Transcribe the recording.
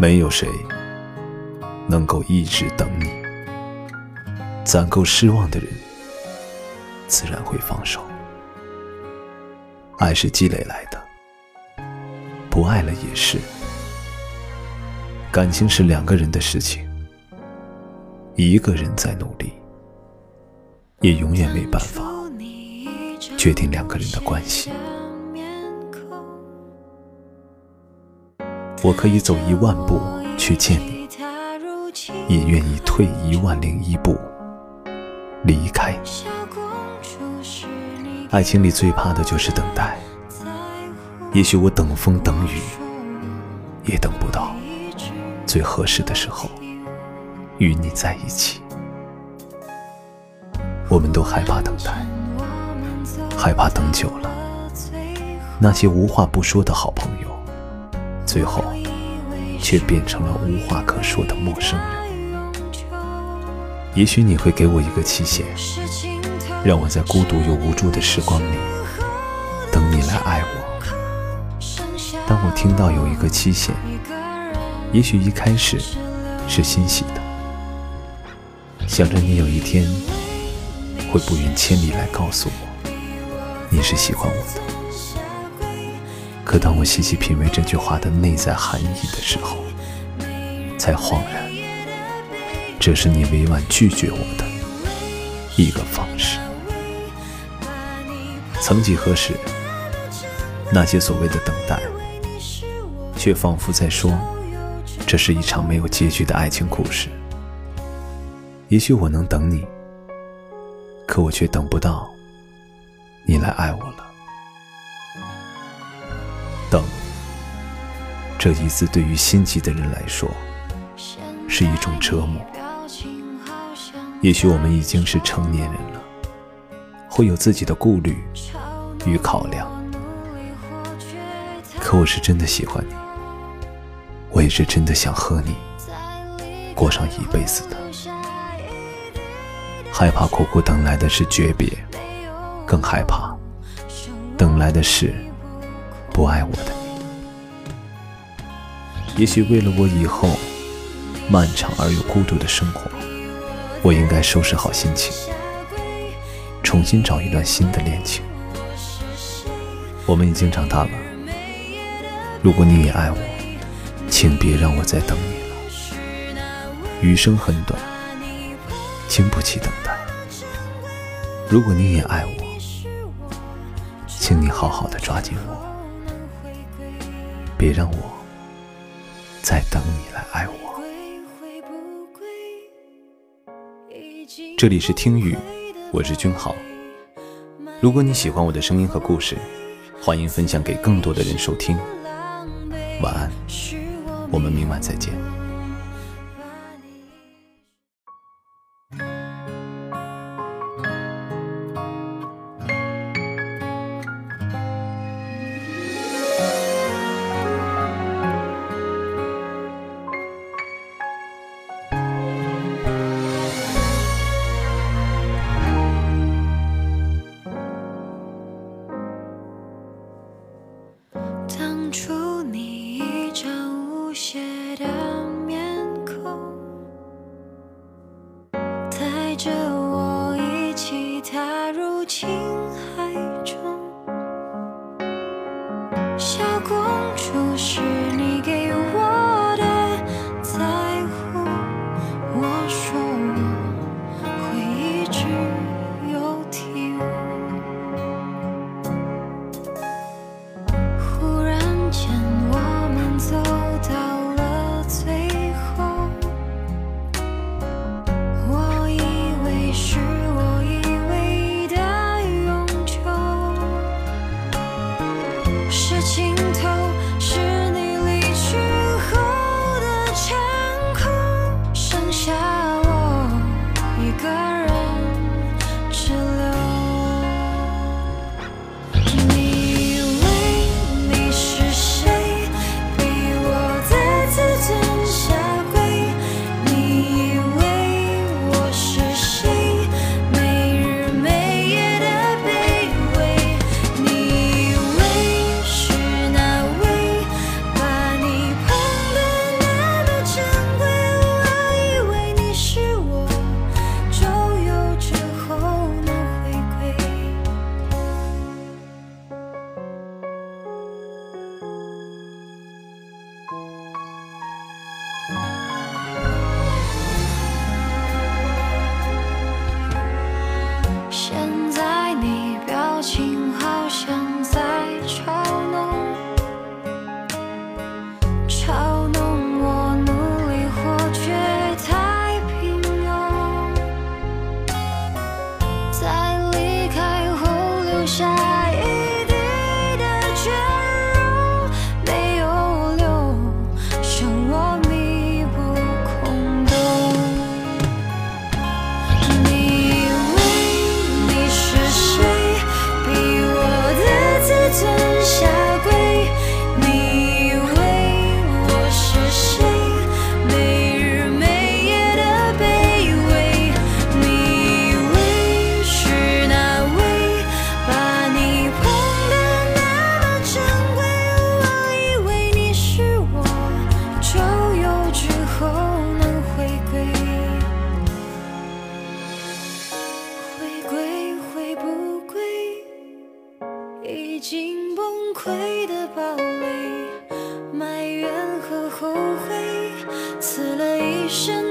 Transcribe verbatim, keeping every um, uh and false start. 没有谁能够一直等你。攒够失望的人自然会放手。爱是积累来的，不爱了也是。感情是两个人的事情，一个人在努力也永远没办法决定两个人的关系。我可以走一万步去见你，也愿意退一万零一步离开你。爱情里最怕的就是等待，也许我等风等雨也等不到最合适的时候与你在一起。我们都害怕等待，害怕等久了，那些无话不说的好朋友，最后却变成了无话可说的陌生人。也许你会给我一个期限，让我在孤独又无助的时光里等你来爱我。当我听到有一个期限，也许一开始是欣喜的，想着你有一天会不远千里来告诉我你是喜欢我的。可当我细细品味这句话的内在含义的时候，才恍然，这是你委婉拒绝我的一个方式。曾几何时，那些所谓的等待，却仿佛在说这是一场没有结局的爱情故事。也许我能等你，可我却等不到你来爱我了。等，这一字对于心急的人来说是一种折磨。也许我们已经是成年人了，会有自己的顾虑与考量。可我是真的喜欢你，我也是真的想和你过上一辈子的。害怕苦苦等来的是诀别，更害怕等来的是不爱我的你。也许为了我以后漫长而又孤独的生活，我应该收拾好心情，重新找一段新的恋情。我们已经长大了，如果你也爱我，请别让我再等你了。余生很短，经不起等待。如果你也爱我，请你好好的抓紧我，别让我再等你来爱我。这里是听雨，我是君豪。如果你喜欢我的声音和故事，欢迎分享给更多的人收听。晚安，我们明晚再见。当初你一张无邪的已经崩溃的堡垒，埋怨和后悔，刺了一身。